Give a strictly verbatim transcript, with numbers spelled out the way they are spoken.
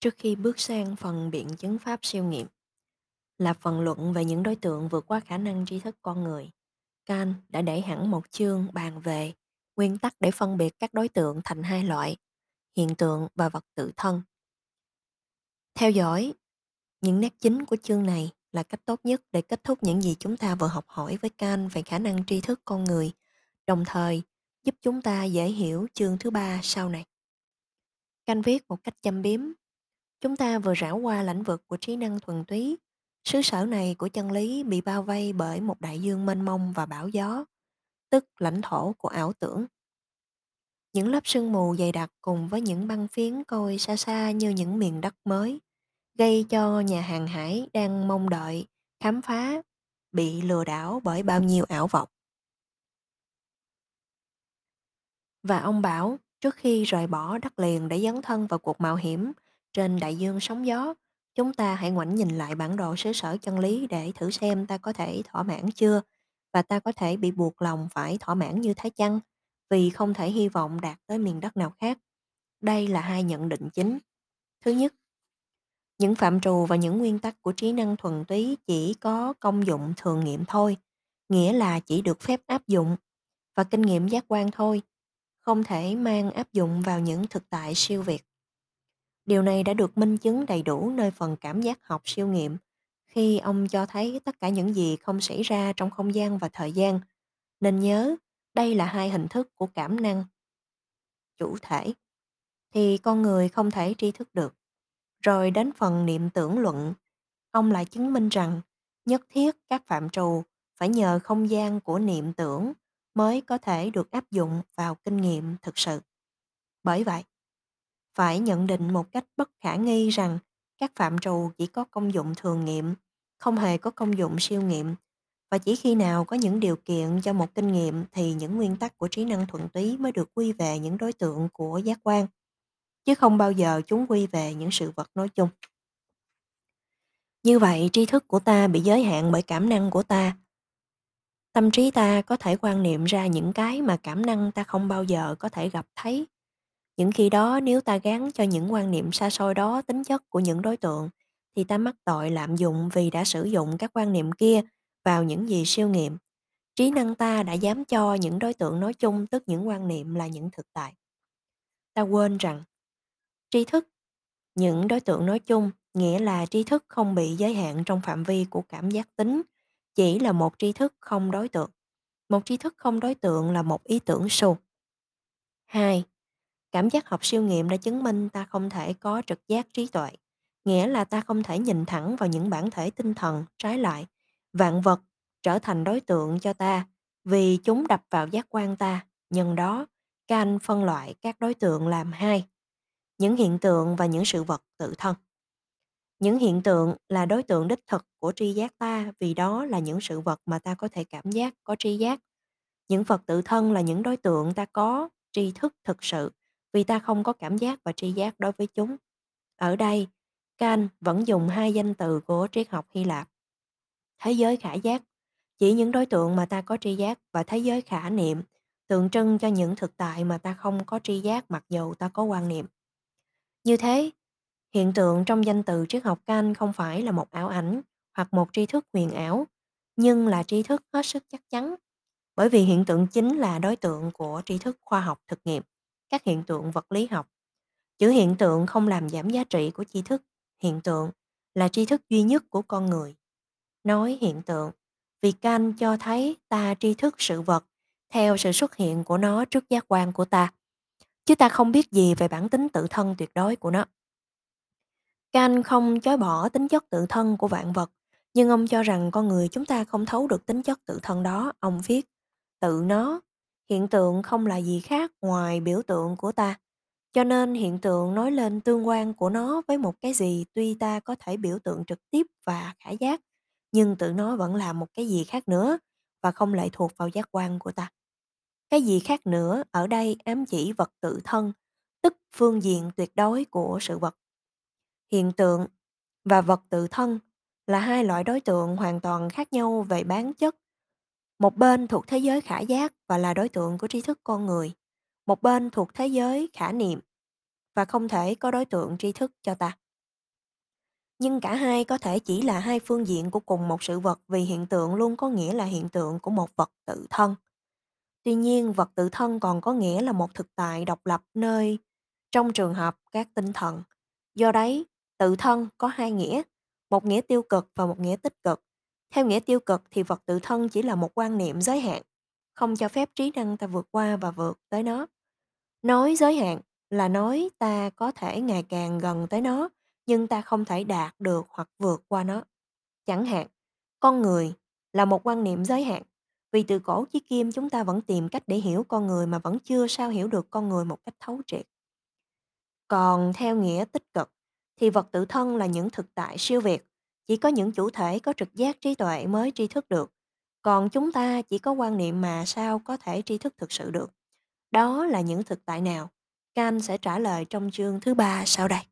Trước khi bước sang phần biện chứng pháp siêu nghiệm, là phần luận về những đối tượng vượt qua khả năng tri thức con người, Kant đã để hẳn một chương bàn về nguyên tắc để phân biệt các đối tượng thành hai loại, hiện tượng và vật tự thân. Theo dõi những nét chính của chương này là cách tốt nhất để kết thúc những gì chúng ta vừa học hỏi với Kant về khả năng tri thức con người, đồng thời giúp chúng ta dễ hiểu chương thứ ba sau này. Kant viết một cách châm biếm: chúng ta vừa rảo qua lãnh vực của trí năng thuần túy, xứ sở này của chân lý bị bao vây bởi một đại dương mênh mông và bão gió, tức lãnh thổ của ảo tưởng. Những lớp sương mù dày đặc cùng với những băng phiến coi xa xa như những miền đất mới, gây cho nhà hàng hải đang mong đợi, khám phá, bị lừa đảo bởi bao nhiêu ảo vọng. Và ông bảo, trước khi rời bỏ đất liền để dấn thân vào cuộc mạo hiểm trên đại dương sóng gió, chúng ta hãy ngoảnh nhìn lại bản đồ xứ sở chân lý để thử xem ta có thể thỏa mãn chưa, và ta có thể bị buộc lòng phải thỏa mãn như thế chăng, vì không thể hy vọng đạt tới miền đất nào khác. Đây là hai nhận định chính. Thứ nhất, những phạm trù và những nguyên tắc của trí năng thuần túy chỉ có công dụng thường nghiệm thôi, nghĩa là chỉ được phép áp dụng, và kinh nghiệm giác quan thôi, không thể mang áp dụng vào những thực tại siêu việt. Điều này đã được minh chứng đầy đủ nơi phần cảm giác học siêu nghiệm, khi ông cho thấy tất cả những gì không xảy ra trong không gian và thời gian. Nên nhớ, đây là hai hình thức của cảm năng chủ thể, thì con người không thể tri thức được. Rồi đến phần niệm tưởng luận, ông lại chứng minh rằng nhất thiết các phạm trù phải nhờ không gian của niệm tưởng mới có thể được áp dụng vào kinh nghiệm thực sự. Bởi vậy, phải nhận định một cách bất khả nghi rằng các phạm trù chỉ có công dụng thường nghiệm, không hề có công dụng siêu nghiệm, và chỉ khi nào có những điều kiện cho một kinh nghiệm thì những nguyên tắc của trí năng thuần túy mới được quy về những đối tượng của giác quan, chứ không bao giờ chúng quy về những sự vật nói chung. Như vậy, tri thức của ta bị giới hạn bởi cảm năng của ta. Tâm trí ta có thể quan niệm ra những cái mà cảm năng ta không bao giờ có thể gặp thấy. Những khi đó, nếu ta gán cho những quan niệm xa xôi đó tính chất của những đối tượng, thì ta mắc tội lạm dụng vì đã sử dụng các quan niệm kia vào những gì siêu nghiệm. Trí năng ta đã dám cho những đối tượng nói chung, tức những quan niệm, là những thực tại. Ta quên rằng tri thức, những đối tượng nói chung, nghĩa là tri thức không bị giới hạn trong phạm vi của cảm giác tính, chỉ là một tri thức không đối tượng. Một tri thức không đối tượng là một ý tưởng suông. Hai, cảm giác học siêu nghiệm đã chứng minh ta không thể có trực giác trí tuệ, nghĩa là ta không thể nhìn thẳng vào những bản thể tinh thần, trái lại, vạn vật trở thành đối tượng cho ta vì chúng đập vào giác quan ta. Nhân đó, Kant phân loại các đối tượng làm hai: những hiện tượng và những sự vật tự thân. Những hiện tượng là đối tượng đích thực của tri giác ta, vì đó là những sự vật mà ta có thể cảm giác, có tri giác. Những vật tự thân là những đối tượng ta có tri thức thực sự, vì ta không có cảm giác và tri giác đối với chúng. Ở đây, Kant vẫn dùng hai danh từ của triết học Hy Lạp: thế giới khả giác, chỉ những đối tượng mà ta có tri giác, và thế giới khả niệm, tượng trưng cho những thực tại mà ta không có tri giác mặc dù ta có quan niệm. Như thế, hiện tượng trong danh từ triết học Kant không phải là một ảo ảnh hoặc một tri thức huyền ảo, nhưng là tri thức hết sức chắc chắn, bởi vì hiện tượng chính là đối tượng của tri thức khoa học thực nghiệm, các hiện tượng vật lý học. Chữ hiện tượng không làm giảm giá trị của tri thức. Hiện tượng là tri thức duy nhất của con người. Nói hiện tượng vì Kant cho thấy ta tri thức sự vật theo sự xuất hiện của nó trước giác quan của ta, chứ ta không biết gì về bản tính tự thân tuyệt đối của nó. Kant không chối bỏ tính chất tự thân của vạn vật, nhưng ông cho rằng con người chúng ta không thấu được tính chất tự thân đó. Ông viết: tự nó, hiện tượng không là gì khác ngoài biểu tượng của ta, cho nên hiện tượng nói lên tương quan của nó với một cái gì. Tuy ta có thể biểu tượng trực tiếp và khả giác, nhưng tự nó vẫn là một cái gì khác nữa và không lệ thuộc vào giác quan của ta. Cái gì khác nữa ở đây ám chỉ vật tự thân, tức phương diện tuyệt đối của sự vật. Hiện tượng và vật tự thân là hai loại đối tượng hoàn toàn khác nhau về bản chất. Một bên thuộc thế giới khả giác và là đối tượng của tri thức con người. Một bên thuộc thế giới khả niệm và không thể có đối tượng tri thức cho ta. Nhưng cả hai có thể chỉ là hai phương diện của cùng một sự vật, vì hiện tượng luôn có nghĩa là hiện tượng của một vật tự thân. Tuy nhiên, vật tự thân còn có nghĩa là một thực tại độc lập nơi trong trường hợp các tinh thần. Do đấy, tự thân có hai nghĩa, một nghĩa tiêu cực và một nghĩa tích cực. Theo nghĩa tiêu cực thì vật tự thân chỉ là một quan niệm giới hạn, không cho phép trí năng ta vượt qua và vượt tới nó. Nói giới hạn là nói ta có thể ngày càng gần tới nó, nhưng ta không thể đạt được hoặc vượt qua nó. Chẳng hạn, con người là một quan niệm giới hạn, vì từ cổ chí kim chúng ta vẫn tìm cách để hiểu con người mà vẫn chưa sao hiểu được con người một cách thấu triệt. Còn theo nghĩa tích cực, thì vật tự thân là những thực tại siêu việt, chỉ có những chủ thể có trực giác trí tuệ mới tri thức được, còn chúng ta chỉ có quan niệm mà sao có thể tri thức thực sự được. Đó là những thực tại nào? Kant sẽ trả lời trong chương thứ ba sau đây.